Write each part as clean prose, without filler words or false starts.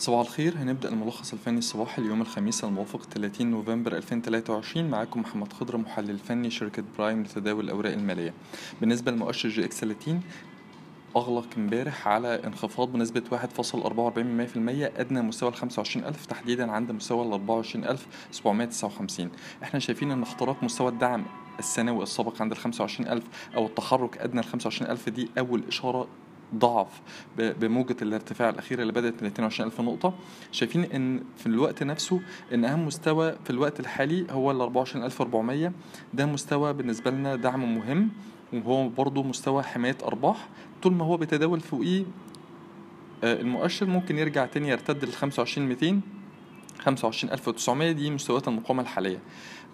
صباح الخير. هنبدأ الملخص الفني الصباحي اليوم الخميس الموافق 30 نوفمبر 2023. معاكم محمد خضر، محلل فني شركة برايم لتداول الأوراق المالية. بالنسبة لمؤشر جي اكس 30 أغلق امبارح على انخفاض بنسبة 1.44%، أدنى مستوى ال 25,000 تحديدا عند مستوى ال 24,759. احنا شايفين أن اختراق مستوى الدعم السنوي السابق عند ال 25,000 أو التحرك أدنى ال 25,000 دي أول إشارة ضعف بموجة الارتفاع الأخيرة اللي بدأت من 22,000 نقطة. شايفين أن في الوقت نفسه أن أهم مستوى في الوقت الحالي هو ال 24,400، ده مستوى بالنسبة لنا دعم مهم، وهو برضو مستوى حماية أرباح. طول ما هو بيتداول فوقيه المؤشر ممكن يرجع تاني يرتد ل 25,200 25,900، دي مستويات المقاومة الحالية.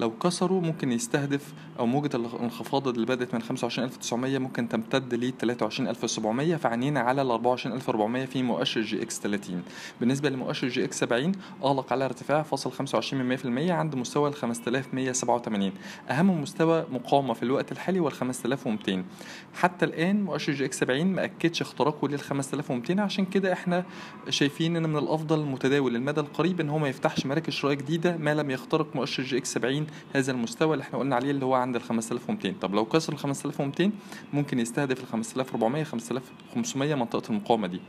لو كسروا ممكن يستهدف أو موجة الانخفاض اللي بدأت من 25,900 ممكن تمتد ل 23,700، فعنينا على ال 24,400 في مؤشر جي اكس 30. بالنسبة لمؤشر جي اكس 70 أغلق على ارتفاع 0.25% عند مستوى ال 5,187، أهم مستوى مقاومة في الوقت الحالي هو ال 5,200. حتى الآن مؤشر جي اكس 70 ما أكدش اختراقه لل 5,200، عشان كده احنا شايفين إن من الأفضل المتداول المدى القريب إن هو ما يفتحش مراكز شراء جديدة ما لم يخترق مؤشر جي اكس 70 هذا المستوى اللي احنا قلنا عليه اللي هو عند ال 5200. طب لو كسر ال 5200 ممكن يستهدف ال 5400 5500 منطقة المقاومة دي.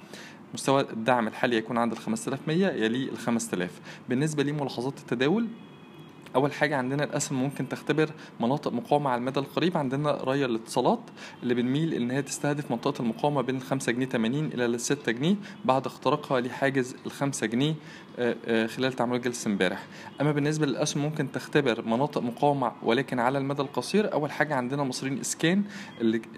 مستوى الدعم الحالي يكون عند ال 5100 يلي ال 5000. بالنسبة لملاحظات التداول، أول حاجة عندنا الأسهم ممكن تختبر مناطق مقاومة على المدى القريب. عندنا راية الاتصالات اللي بنميل إنها تستهدف منطقة المقاومة بين 5.80 جنيه إلى ال 6 جنيه، بعد اختراقها لحاجز ال 5 جنيه خلال تعامل جلسة امبارح. أما بالنسبة للأسهم ممكن تختبر مناطق مقاومة ولكن على المدى القصير. أول حاجة عندنا مصريين اسكان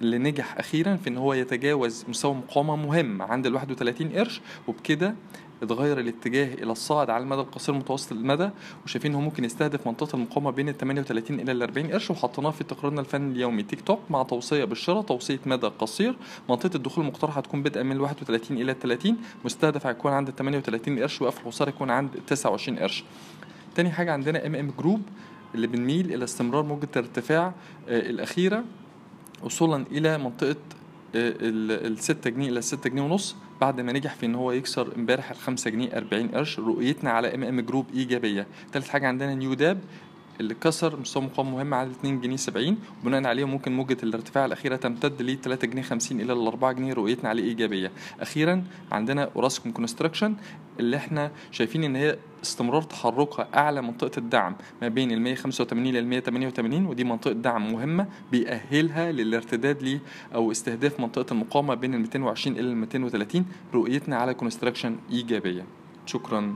اللي نجح أخيرا في إن هو يتجاوز مستوى مقاومة مهم عند ال 31 قرش، وبكده اتغير الاتجاه الى الصاعد على المدى القصير متوسط المدى، وشايفين هو ممكن يستهدف منطقه المقاومه بين ال 38 الى ال 40 قرش، وحطيناه في تقريرنا الفني اليومي تيك توك مع توصيه بالشراء، توصيه مدى قصير. منطقه الدخول المقترحه تكون بدءا من 31 الى 30، مستهدف هيكون عند ال 38 قرش، وقف الخساره يكون عند 29 قرش. تاني حاجه عندنا ام جروب اللي بنميل الى استمرار موجه الارتفاع الاخيره وصولا الى منطقه ال 6 جنيه الى 6 جنيه ونص، بعد ما نجح في ان هو يكسر امبارح ال 5 جنيه 40 قرش. رؤيتنا على ام ام جروب ايجابيه. ثالث حاجه عندنا نيو داب اللي كسر مستوى مقاومه مهم على 2 جنيه 70، وبناء عليه ممكن موجه الارتفاع الاخيره تمتد ل 3 جنيه 50 الى ال 4 جنيه، رؤيتنا عليه ايجابيه. اخيرا عندنا راسكم كونستركشن اللي احنا شايفين ان هي استمرار تحركها اعلى منطقه الدعم ما بين ال 185 لل 188، ودي منطقه دعم مهمه بيأهلها للارتداد ليه او استهداف منطقه المقاومه بين ال 220 الى ال 230. رؤيتنا على كونستركشن ايجابيه. شكرا.